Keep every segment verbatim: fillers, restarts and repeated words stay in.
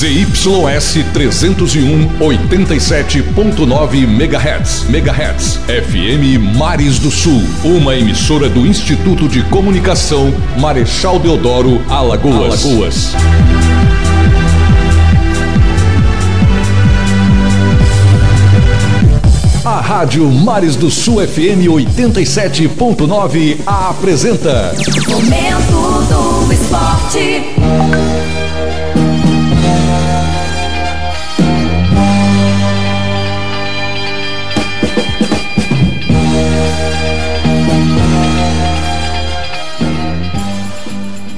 Z Y S trezentos e um, oitenta e sete ponto nove MHz, MHz F M Mares do Sul, uma emissora do Instituto de Comunicação Marechal Deodoro, Alagoas. Alagoas. A Rádio Mares do Sul F M oitenta e sete ponto nove apresenta Momento do Esporte.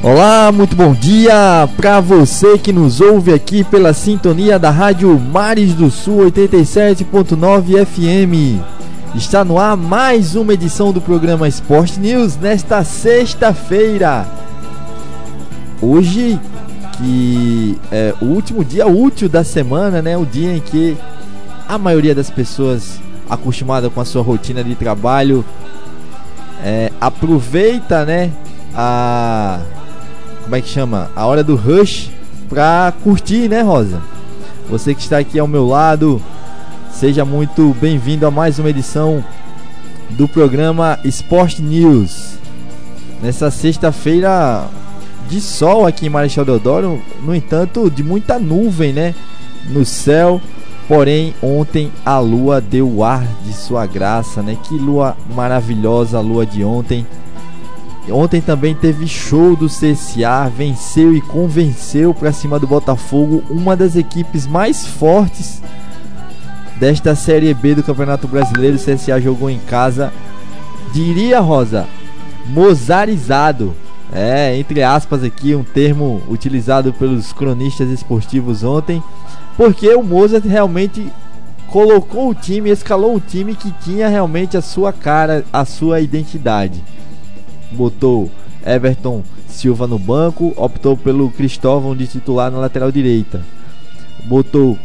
Olá, muito bom dia para você que nos ouve aqui pela sintonia da Rádio Mares do Sul oitenta e sete ponto nove F M. Está no ar mais uma edição do programa Sport News nesta sexta-feira. Hoje, que é o último dia útil da semana, né? O dia em que a maioria das pessoas acostumada com a sua rotina de trabalho é, aproveita, né? A... Como é que chama? A hora do rush pra curtir, né, Rosa? Você que está aqui ao meu lado, seja muito bem-vindo a mais uma edição do programa Sport News. Nessa sexta-feira de sol aqui em Marechal Deodoro, no entanto, de muita nuvem, né, no céu. Porém, ontem a lua deu o ar de sua graça, né? Que lua maravilhosa a lua de ontem. Ontem também teve show do C S A, venceu e convenceu para cima do Botafogo, uma das equipes mais fortes desta Série B do Campeonato Brasileiro. O C S A jogou em casa, diria Rosa, mozarizado, é, entre aspas aqui, um termo utilizado pelos cronistas esportivos ontem, porque o Mozart realmente colocou o time, escalou um time que tinha realmente a sua cara, a sua identidade. Botou Everton Silva no banco, optou pelo Cristóvão de titular na lateral direita, botou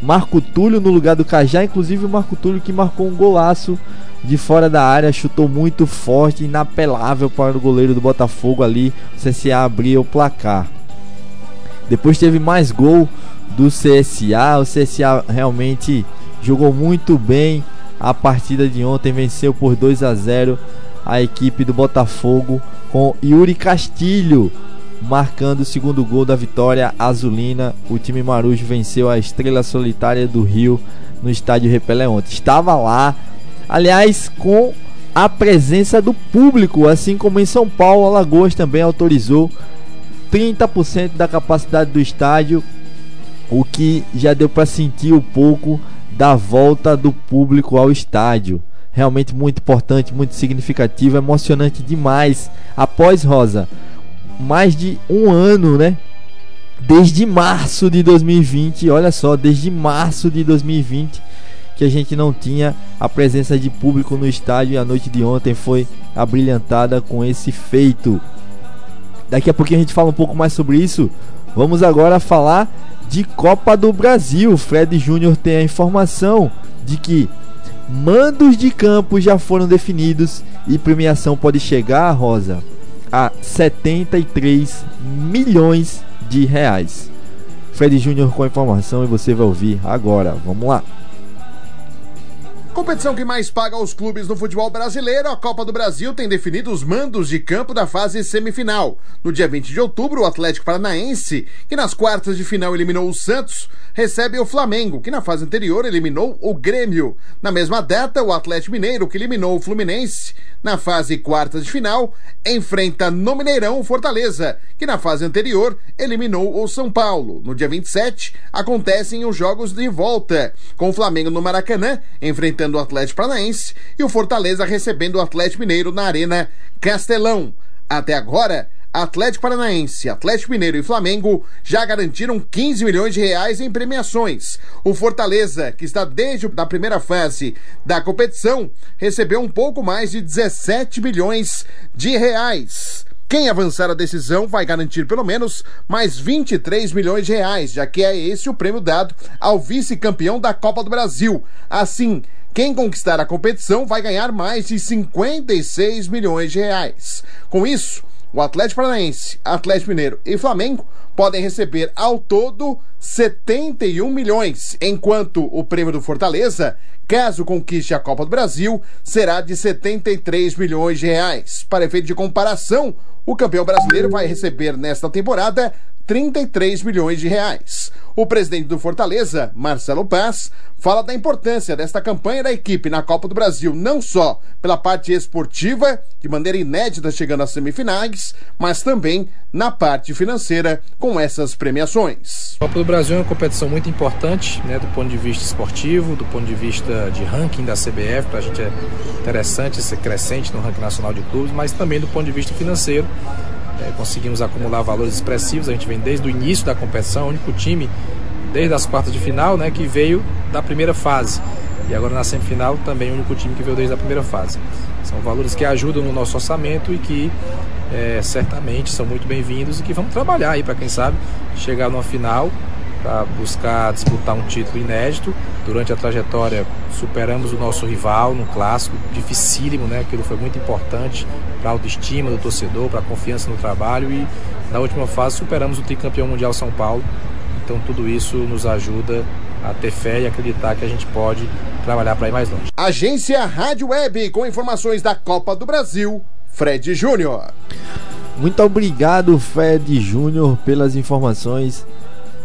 Marco Túlio no lugar do Cajá, inclusive o Marco Túlio que marcou um golaço de fora da área, chutou muito forte, inapelável para o goleiro do Botafogo ali, o C S A abria o placar. Depois teve mais gol do C S A, o C S A realmente jogou muito bem a partida de ontem, venceu por dois a zero a equipe do Botafogo, com Yuri Castilho marcando o segundo gol da vitória azulina. O time marujo venceu a estrela solitária do Rio no estádio Rei Pelé ontem. Estava lá, aliás, com a presença do público, assim como em São Paulo. Alagoas também autorizou trinta por cento da capacidade do estádio, o que já deu para sentir um pouco da volta do público ao estádio. Realmente muito importante, muito significativo, emocionante demais. Após, Rosa, mais de um ano, né? Desde março de dois mil e vinte, olha só, desde março de dois mil e vinte que a gente não tinha a presença de público no estádio, e a noite de ontem foi abrilhantada com esse feito. Daqui a pouquinho a gente fala um pouco mais sobre isso. Vamos agora falar de Copa do Brasil. Fred Júnior tem a informação de que mandos de campo já foram definidos e premiação pode chegar, Rosa, a setenta e três milhões de reais. Fred Júnior com a informação e você vai ouvir agora. Vamos lá. A competição que mais paga aos clubes no futebol brasileiro, a Copa do Brasil, tem definido os mandos de campo da fase semifinal. No dia vinte de outubro, o Atlético Paranaense, que nas quartas de final eliminou o Santos, recebe o Flamengo, que na fase anterior eliminou o Grêmio. Na mesma data, o Atlético Mineiro, que eliminou o Fluminense, na fase quartas de final, enfrenta no Mineirão o Fortaleza, que na fase anterior eliminou o São Paulo. No dia vinte e sete, acontecem os jogos de volta, com o Flamengo no Maracanã, enfrentando do Atlético Paranaense, e o Fortaleza recebendo o Atlético Mineiro na Arena Castelão. Até agora, Atlético Paranaense, Atlético Mineiro e Flamengo já garantiram quinze milhões de reais em premiações. O Fortaleza, que está desde a primeira fase da competição, recebeu um pouco mais de dezessete milhões de reais. Quem avançar a decisão vai garantir pelo menos mais vinte e três milhões de reais, já que é esse o prêmio dado ao vice-campeão da Copa do Brasil. Assim, quem conquistar a competição vai ganhar mais de cinquenta e seis milhões de reais. Com isso, o Atlético Paranaense, Atlético Mineiro e Flamengo podem receber ao todo setenta e um milhões, enquanto o prêmio do Fortaleza, caso conquiste a Copa do Brasil, será de setenta e três milhões de reais. Para efeito de comparação, o campeão brasileiro vai receber nesta temporada trinta e três milhões de reais. O presidente do Fortaleza, Marcelo Paz, fala da importância desta campanha da equipe na Copa do Brasil, não só pela parte esportiva, de maneira inédita chegando às semifinais, mas também na parte financeira com essas premiações. A Copa do Brasil é uma competição muito importante, né, do ponto de vista esportivo, do ponto de vista de ranking da C B F, para a gente é interessante ser crescente no ranking nacional de clubes, mas também do ponto de vista financeiro. É, conseguimos acumular valores expressivos, a gente vem desde o início da competição, o único time desde as quartas de final, né, que veio da primeira fase, e agora na semifinal também o único time que veio desde a primeira fase. São valores que ajudam no nosso orçamento e que é, certamente são muito bem-vindos e que vamos trabalhar aí para, quem sabe, chegar numa final para buscar disputar um título inédito. Durante a trajetória superamos o nosso rival no clássico, dificílimo, né? Aquilo foi muito importante para a autoestima do torcedor, para a confiança no trabalho, e na última fase superamos o tricampeão mundial São Paulo. Então tudo isso nos ajuda a ter fé e acreditar que a gente pode trabalhar para ir mais longe. Agência Rádio Web, com informações da Copa do Brasil, Fred Júnior. Muito obrigado, Fred Júnior, pelas informações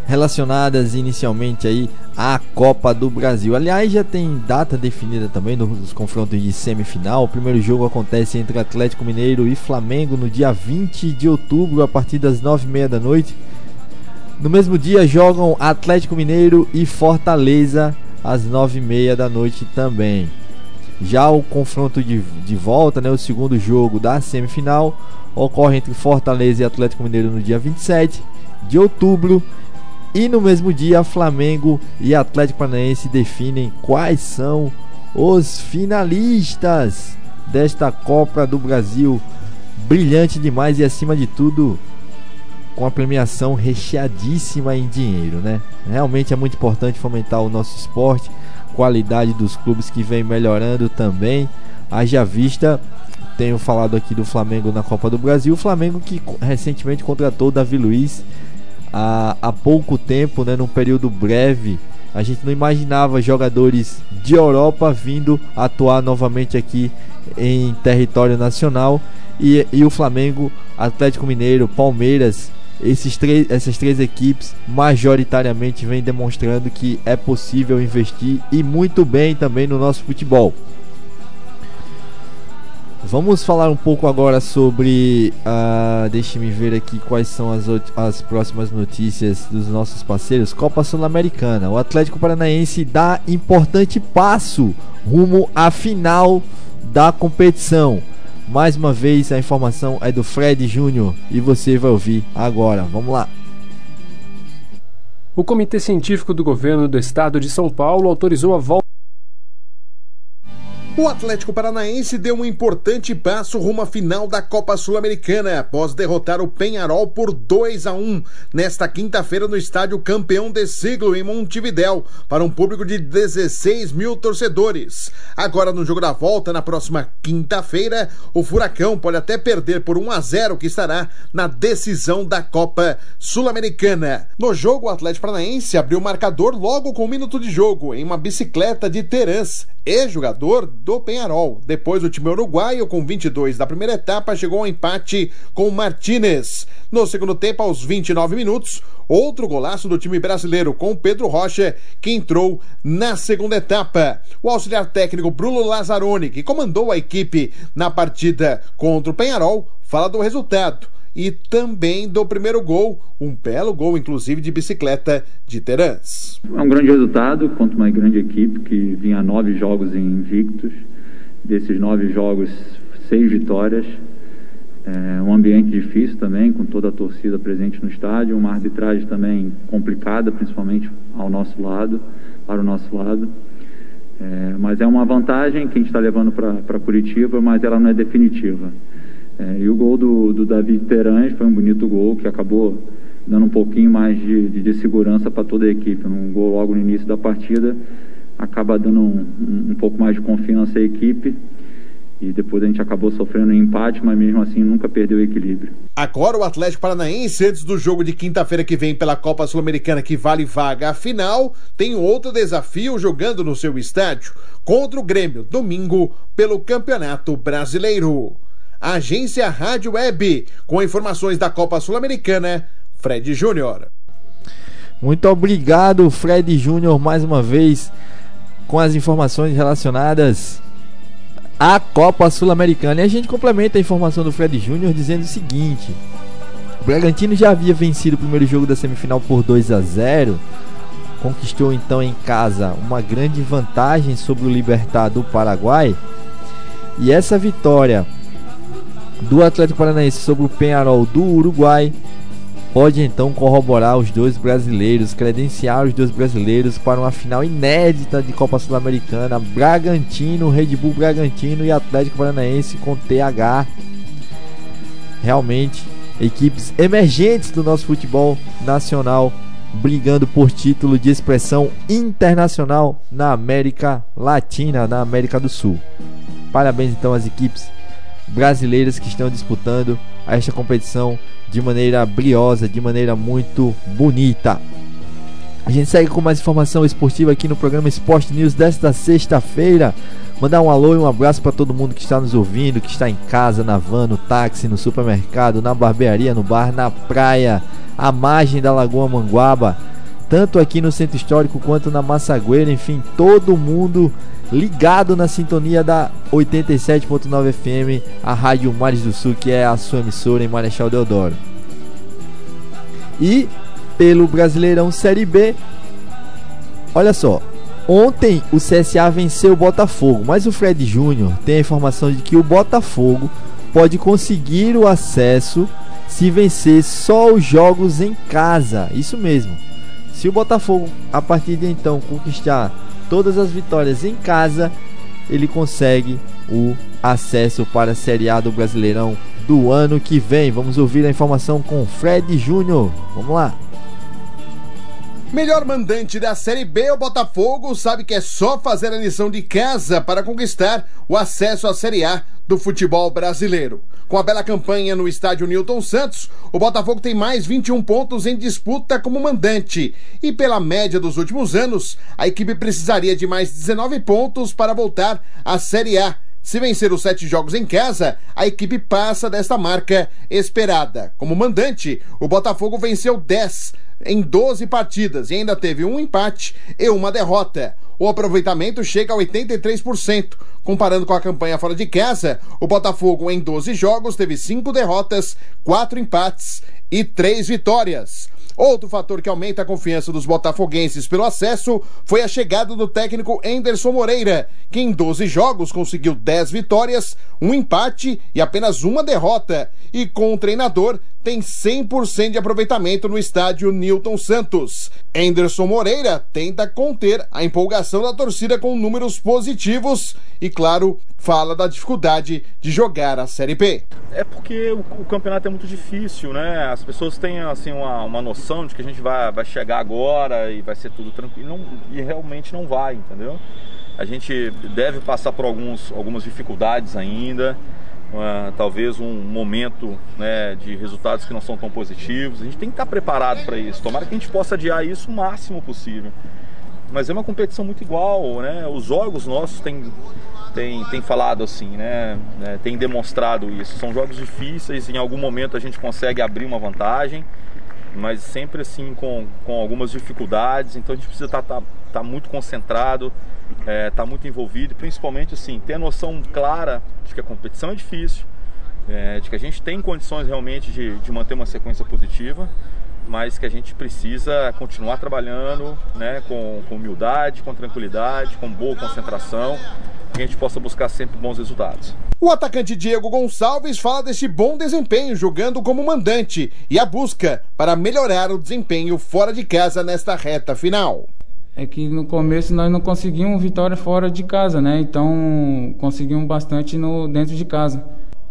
relacionadas inicialmente aí à Copa do Brasil. Aliás, já tem data definida também dos confrontos de semifinal. O primeiro jogo acontece entre Atlético Mineiro e Flamengo no dia vinte de outubro, a partir das nove e meia da noite. No mesmo dia jogam Atlético Mineiro e Fortaleza às nove e meia da noite também. Já o confronto de, de volta, né, o segundo jogo da semifinal, ocorre entre Fortaleza e Atlético Mineiro no dia vinte e sete de outubro. E no mesmo dia, Flamengo e Atlético Paranaense definem quais são os finalistas desta Copa do Brasil. Brilhante demais e, acima de tudo, com a premiação recheadíssima em dinheiro, né? Realmente é muito importante fomentar o nosso esporte, qualidade dos clubes que vem melhorando também. Haja vista, tenho falado aqui do Flamengo na Copa do Brasil, o Flamengo que recentemente contratou o Davi Luiz Há, há pouco tempo, né, num período breve. A gente não imaginava jogadores de Europa vindo atuar novamente aqui em território nacional. E, e o Flamengo, Atlético Mineiro, Palmeiras, esses três, essas três equipes majoritariamente vêm demonstrando que é possível investir, e muito bem também, no nosso futebol. Vamos falar um pouco agora sobre, uh, deixe-me ver aqui quais são as, as próximas notícias dos nossos parceiros. Copa Sul-Americana, o Atlético Paranaense dá importante passo rumo à final da competição. Mais uma vez a informação é do Fred Júnior e você vai ouvir agora, vamos lá. O Comitê Científico do Governo do Estado de São Paulo autorizou a volta. O Atlético Paranaense deu um importante passo rumo à final da Copa Sul-Americana após derrotar o Peñarol por dois a um nesta quinta-feira no estádio Campeão de Siglo em Montevidéu, para um público de dezesseis mil torcedores. Agora, no jogo da volta, na próxima quinta-feira, o Furacão pode até perder por um a zero, que estará na decisão da Copa Sul-Americana. No jogo, o Atlético Paranaense abriu o marcador logo com um minuto de jogo em uma bicicleta de Terans, ex-jogador do Peñarol. Depois, o time uruguaio, com vinte e dois da primeira etapa, chegou ao empate com Martínez. No segundo tempo, aos vinte e nove minutos, outro golaço do time brasileiro com Pedro Rocha, que entrou na segunda etapa. O auxiliar técnico Bruno Lazzaroni, que comandou a equipe na partida contra o Peñarol, fala do resultado e também do primeiro gol, um belo gol inclusive de bicicleta de Terans. É um grande resultado contra uma grande equipe que vinha a nove jogos invictos. Desses nove jogos, seis vitórias. É um ambiente difícil também, com toda a torcida presente no estádio, uma arbitragem também complicada, principalmente ao nosso lado, para o nosso lado. É, mas é uma vantagem que a gente está levando para Curitiba, mas ela não é definitiva. É, e o gol do, do Davi Terans foi um bonito gol que acabou dando um pouquinho mais de, de, de segurança para toda a equipe. Um gol logo no início da partida acaba dando um, um, um pouco mais de confiança à equipe, E depois a gente acabou sofrendo um empate, mas mesmo assim nunca perdeu o equilíbrio. Agora o Atlético Paranaense, antes do jogo de quinta-feira que vem pela Copa Sul-Americana, que vale vaga à final, tem outro desafio jogando no seu estádio contra o Grêmio, domingo, pelo Campeonato Brasileiro. Agência Rádio Web, com informações da Copa Sul-Americana, Fred Júnior. Muito obrigado, Fred Júnior, mais uma vez, com as informações relacionadas a Copa Sul-Americana. E a gente complementa a informação do Fred Júnior dizendo o seguinte: o Bragantino já havia vencido o primeiro jogo da semifinal por dois a zero, conquistou então em casa uma grande vantagem sobre o Libertad do Paraguai, e essa vitória do Atlético Paranaense sobre o Peñarol do Uruguai pode então corroborar os dois brasileiros, credenciar os dois brasileiros para uma final inédita de Copa Sul-Americana. Bragantino, Red Bull Bragantino e Atlético Paranaense com T H. Realmente, equipes emergentes do nosso futebol nacional brigando por título de expressão internacional na América Latina, na América do Sul. Parabéns então às equipes brasileiras que estão disputando esta competição de maneira briosa, de maneira muito bonita. A gente segue com mais informação esportiva aqui no programa Esporte News desta sexta-feira. Mandar um alô e um abraço para todo mundo que está nos ouvindo, que está em casa, na van, no táxi, no supermercado, na barbearia, no bar, na praia, à margem da Lagoa Manguaba, tanto aqui no Centro Histórico quanto na Massagueira. Enfim, todo mundo ligado na sintonia da oitenta e sete ponto nove F M, a Rádio Mares do Sul, que é a sua emissora em Marechal Deodoro. E pelo Brasileirão Série B, olha só, ontem o C S A venceu o Botafogo, mas o Fred Júnior tem a informação de que o Botafogo pode conseguir o acesso se vencer só os jogos em casa. Isso mesmo, se o Botafogo a partir de então conquistar todas as vitórias em casa, ele consegue o acesso para a Série A do Brasileirão do ano que vem. Vamos ouvir a informação com Fred Júnior. Vamos lá. Melhor mandante da Série B, o Botafogo sabe que é só fazer a lição de casa para conquistar o acesso à Série A do futebol brasileiro. Com a bela campanha no estádio Nilton Santos, o Botafogo tem mais vinte e um pontos em disputa como mandante, e pela média dos últimos anos, a equipe precisaria de mais dezenove pontos para voltar à Série A. Se vencer os sete jogos em casa, a equipe passa desta marca esperada. Como mandante, o Botafogo venceu dez em doze partidas e ainda teve um empate e uma derrota. O aproveitamento chega a oitenta e três por cento. Comparando com a campanha fora de casa, o Botafogo em doze jogos teve cinco derrotas, quatro empates e três vitórias. Outro fator que aumenta a confiança dos botafoguenses pelo acesso foi a chegada do técnico Enderson Moreira, que em doze jogos conseguiu dez vitórias, um empate e apenas uma derrota, e com o treinador tem cem por cento de aproveitamento no estádio Nilton Santos. Enderson Moreira tenta conter a empolgação da torcida com números positivos e, claro, fala da dificuldade de jogar a Série B. É porque o, o campeonato é muito difícil, né? As pessoas têm assim, uma, uma noção de que a gente vai, vai chegar agora e vai ser tudo tranquilo, não, e realmente não vai, entendeu? A gente deve passar por alguns, algumas dificuldades ainda, uh, talvez um momento, né, de resultados que não são tão positivos. A gente tem que estar preparado para isso, tomara que a gente possa adiar isso o máximo possível. Mas é uma competição muito igual, né? Os jogos nossos têm, têm, têm falado assim, né? É, têm demonstrado isso. São jogos difíceis, em algum momento a gente consegue abrir uma vantagem, mas sempre assim com, com algumas dificuldades. Então a gente precisa estar tá, tá, tá muito concentrado, estar é, tá muito envolvido, principalmente assim, ter a noção clara de que a competição é difícil, é, de que a gente tem condições realmente de, de manter uma sequência positiva, mas que a gente precisa continuar trabalhando, né, com, com humildade, com tranquilidade, com boa concentração, que a gente possa buscar sempre bons resultados. O atacante Diego Gonçalves fala desse bom desempenho jogando como mandante e a busca para melhorar o desempenho fora de casa nesta reta final. É que no começo nós não conseguimos vitória fora de casa, né? Então conseguimos bastante no, dentro de casa.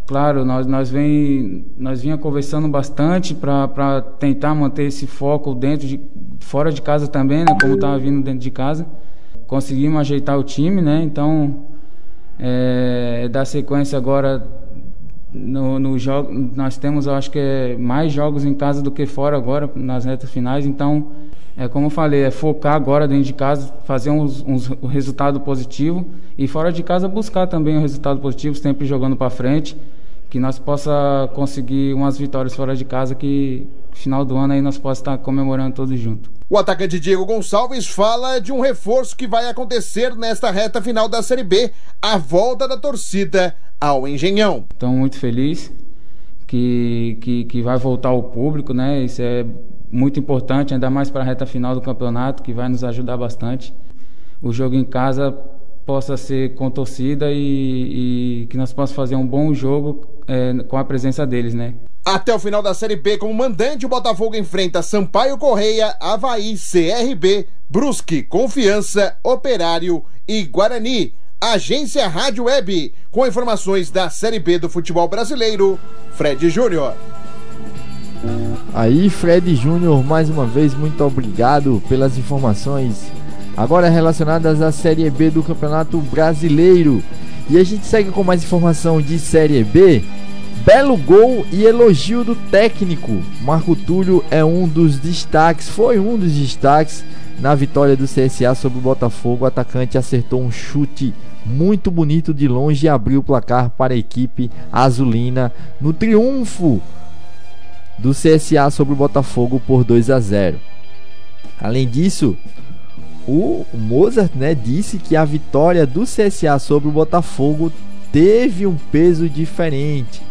Claro, nós, nós, vem, nós vinha conversando bastante para tentar manter esse foco dentro de, fora de casa também, né? Como estava vindo dentro de casa. Conseguimos ajeitar o time, né? Então é, dar sequência agora no, no jogo. Nós temos, eu acho que é mais jogos em casa do que fora agora, nas retas finais. Então, é, como eu falei, é focar agora dentro de casa, fazer um resultado positivo, e fora de casa buscar também um resultado positivo, sempre jogando para frente, que nós possa conseguir umas vitórias fora de casa, que no final do ano aí nós possa estar comemorando todos juntos. O atacante Diego Gonçalves fala de um reforço que vai acontecer nesta reta final da Série B, a volta da torcida ao Engenhão. Estou muito feliz que, que, que vai voltar o público, né? Isso é muito importante, ainda mais para a reta final do campeonato, que vai nos ajudar bastante. O jogo em casa possa ser com torcida e, e que nós possamos fazer um bom jogo é, com a presença deles, né? Até o final da Série B, como mandante, o Botafogo enfrenta Sampaio Correia, Avaí, C R B, Brusque, Confiança, Operário e Guarani. Agência Rádio Web, com informações da Série B do futebol brasileiro, Fred Júnior. Aí, Fred Júnior, mais uma vez, muito obrigado pelas informações agora relacionadas à Série B do Campeonato Brasileiro. E a gente segue com mais informação de Série B. Belo gol e elogio do técnico. Marco Túlio é um dos destaques, foi um dos destaques na vitória do C S A sobre o Botafogo. O atacante acertou um chute muito bonito de longe e abriu o placar para a equipe azulina no triunfo do C S A sobre o Botafogo por dois a zero. Além disso, o Mozart, né, disse que a vitória do C S A sobre o Botafogo teve um peso diferente.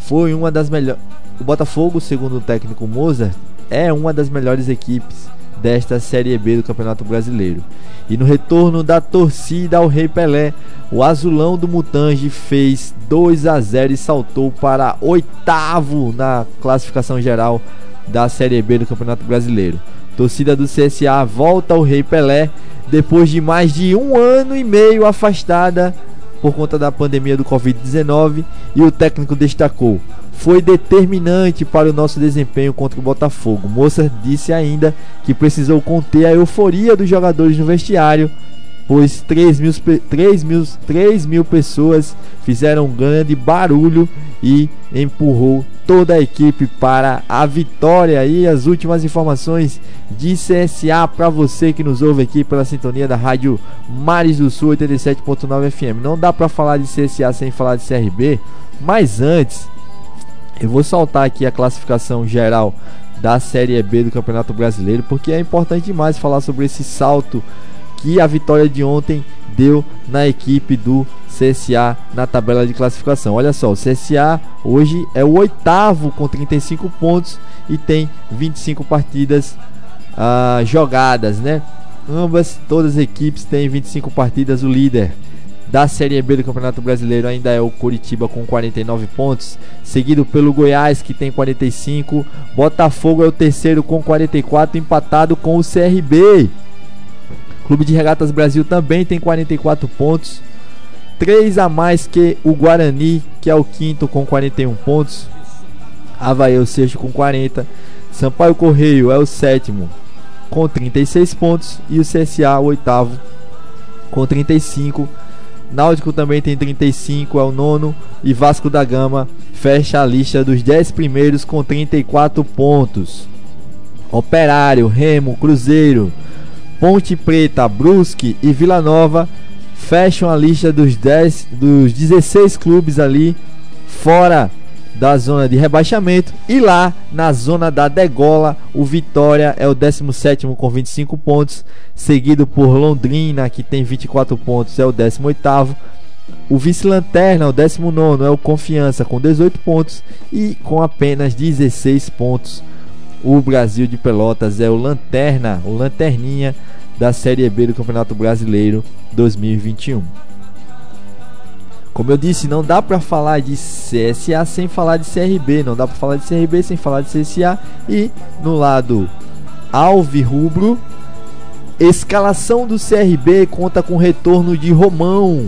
Foi uma das melhores. O Botafogo, segundo o técnico Mozart, é uma das melhores equipes desta Série B do Campeonato Brasileiro. E no retorno da torcida ao Rei Pelé, o azulão do Mutange fez dois a zero e saltou para oitavo na classificação geral da Série B do Campeonato Brasileiro. Torcida do C S A volta ao Rei Pelé depois de mais de um ano e meio afastada por conta da pandemia do covid dezenove, e o técnico destacou: foi determinante para o nosso desempenho contra o Botafogo. Mozart disse ainda que precisou conter a euforia dos jogadores no vestiário, pois três mil, três mil, três mil pessoas fizeram um grande barulho e empurrou toda a equipe para a vitória. E as últimas informações de C S A para você que nos ouve aqui pela sintonia da rádio Mares do Sul oitenta e sete ponto nove F M. Não dá para falar de C S A sem falar de C R B, mas antes eu vou saltar aqui a classificação geral da Série B do Campeonato Brasileiro, porque é importante demais falar sobre esse salto que a vitória de ontem deu na equipe do C S A na tabela de classificação. Olha só, o C S A hoje é o oitavo com trinta e cinco pontos e tem vinte e cinco partidas ah, jogadas, né? Ambas, todas as equipes têm vinte e cinco partidas. O líder da Série B do Campeonato Brasileiro ainda é o Coritiba com quarenta e nove pontos, seguido pelo Goiás, que tem quarenta e cinco. Botafogo é o terceiro com quarenta e quatro, empatado com o C R B. Clube de Regatas Brasil também tem quarenta e quatro pontos, três a mais que o Guarani, que é o quinto com quarenta e um pontos. Avaí é o sexto com quarenta, Sampaio Correio é o sétimo com trinta e seis pontos e o C S A o oitavo com trinta e cinco. Náutico também tem trinta e cinco, é o nono, e Vasco da Gama fecha a lista dos dez primeiros com trinta e quatro pontos. Operário, Remo, Cruzeiro, Ponte Preta, Brusque e Vila Nova fecham a lista dos dez, dos dezesseis clubes ali fora da zona de rebaixamento. E lá na zona da degola, o Vitória é o décimo sétimo com vinte e cinco pontos, seguido por Londrina, que tem vinte e quatro pontos, é o décimo oitavo. O vice-lanterna, o décimo nono, é o Confiança com dezoito pontos, e com apenas dezesseis pontos o Brasil de Pelotas é o lanterna, o lanterninha da Série B do Campeonato Brasileiro dois mil e vinte e um. Como eu disse, não dá para falar de C S A sem falar de C R B, não dá para falar de C R B sem falar de C S A. E no lado alvirrubro, escalação do C R B conta com o retorno de Romão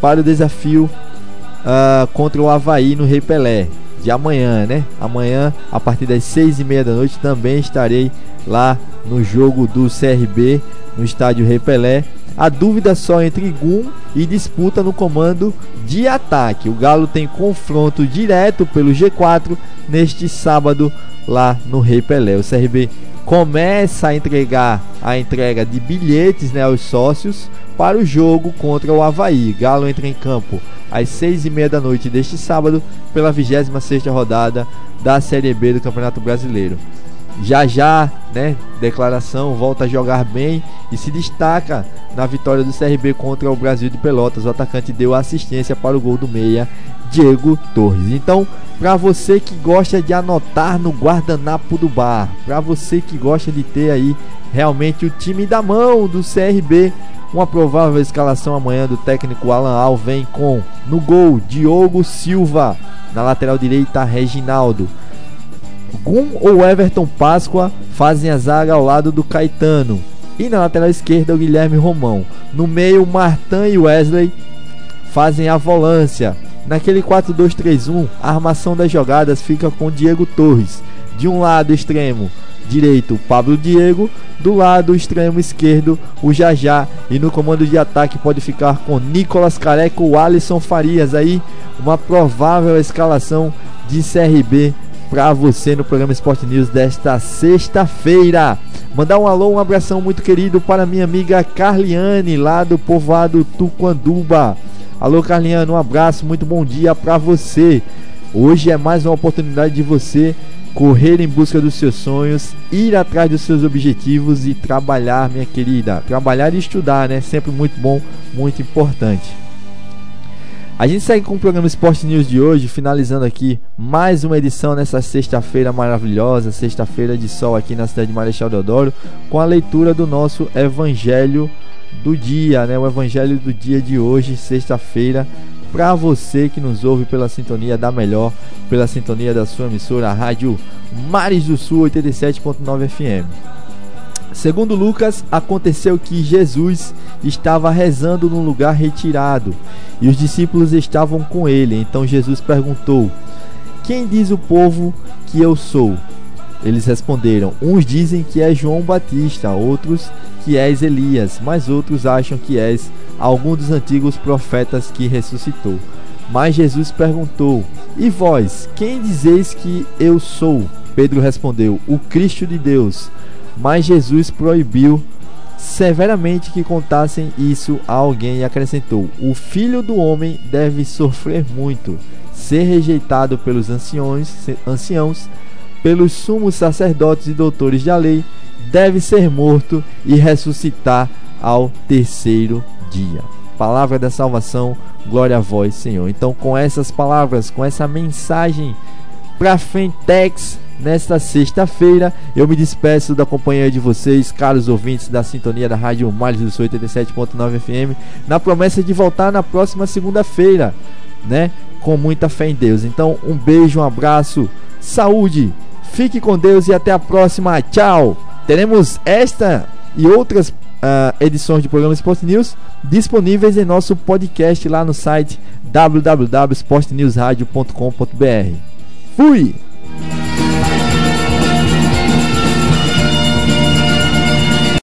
para o desafio uh, contra o Avaí no Rei Pelé de amanhã, né? Amanhã, a partir das seis e meia da noite, também estarei lá no jogo do C R B, no estádio Rei Pelé, a dúvida só entre Gum e disputa no comando de ataque. O Galo tem confronto direto pelo G quatro neste sábado lá no Rei Pelé. O C R B começa a entregar a entrega de bilhetes, né, aos sócios para o jogo contra o Avaí. Galo entra em campo às seis e meia da noite deste sábado pela vigésima sexta rodada da Série B do Campeonato Brasileiro. Já já, né, declaração, volta a jogar bem e se destaca na vitória do C R B contra o Brasil de Pelotas. O atacante deu assistência para o gol do meia, Diego Torres. Então, para você que gosta de anotar no guardanapo do bar, para você que gosta de ter aí realmente o time da mão do C R B, uma provável escalação amanhã do técnico Alan Al vem com: no gol, Diogo Silva; na lateral direita, Reginaldo; Gum ou Everton Páscoa fazem a zaga ao lado do Caetano; e na lateral esquerda, o Guilherme Romão; no meio, Martin e Wesley fazem a volância. Naquele quatro dois três um, a armação das jogadas fica com Diego Torres. De um lado extremo direito, Pablo Diego; do lado extremo esquerdo, o Jajá; e no comando de ataque pode ficar com Nicolas Careca ou Alisson Farias. Aí uma provável escalação de C R B para você no programa Sport News desta sexta-feira. Mandar um alô, um abração muito querido para minha amiga Carliane, lá do povoado Tucanduba. Alô Carliane, um abraço, muito bom dia para você. Hoje é mais uma oportunidade de você correr em busca dos seus sonhos, ir atrás dos seus objetivos e trabalhar, minha querida. Trabalhar e estudar, né? Sempre muito bom, muito importante. A gente segue com o programa Sport News de hoje, finalizando aqui mais uma edição nessa sexta-feira maravilhosa, sexta-feira de sol aqui na cidade de Marechal Deodoro, com a leitura do nosso Evangelho do dia, né? O Evangelho do dia de hoje, sexta-feira, para você que nos ouve pela sintonia da melhor, pela sintonia da sua emissora, a Rádio Mares do Sul, oitenta e sete ponto nove F M. Segundo Lucas, aconteceu que Jesus estava rezando num lugar retirado e os discípulos estavam com ele. Então Jesus perguntou: quem diz o povo que eu sou? Eles responderam: uns dizem que és João Batista, outros que és Elias, mas outros acham que és algum dos antigos profetas que ressuscitou. Mas Jesus perguntou: e vós, quem dizeis que eu sou? Pedro respondeu: o Cristo de Deus. Mas Jesus proibiu severamente que contassem isso a alguém e acrescentou: o Filho do Homem deve sofrer muito, ser rejeitado pelos anciões, anciãos, pelos sumos sacerdotes e doutores da lei, deve ser morto e ressuscitar ao terceiro dia. Palavra da salvação, glória a vós, Senhor. Então, com essas palavras, com essa mensagem para Frentex nesta sexta-feira, eu me despeço da companhia de vocês, caros ouvintes da sintonia da Rádio Mares do Sul oitenta e sete ponto nove F M, na promessa de voltar na próxima segunda-feira, né? Com muita fé em Deus. Então, um beijo, um abraço, saúde, fique com Deus e até a próxima. Tchau! Teremos esta e outras uh, edições do programa Sport News disponíveis em nosso podcast lá no site w w w ponto sport news radio ponto com ponto b r. Fui!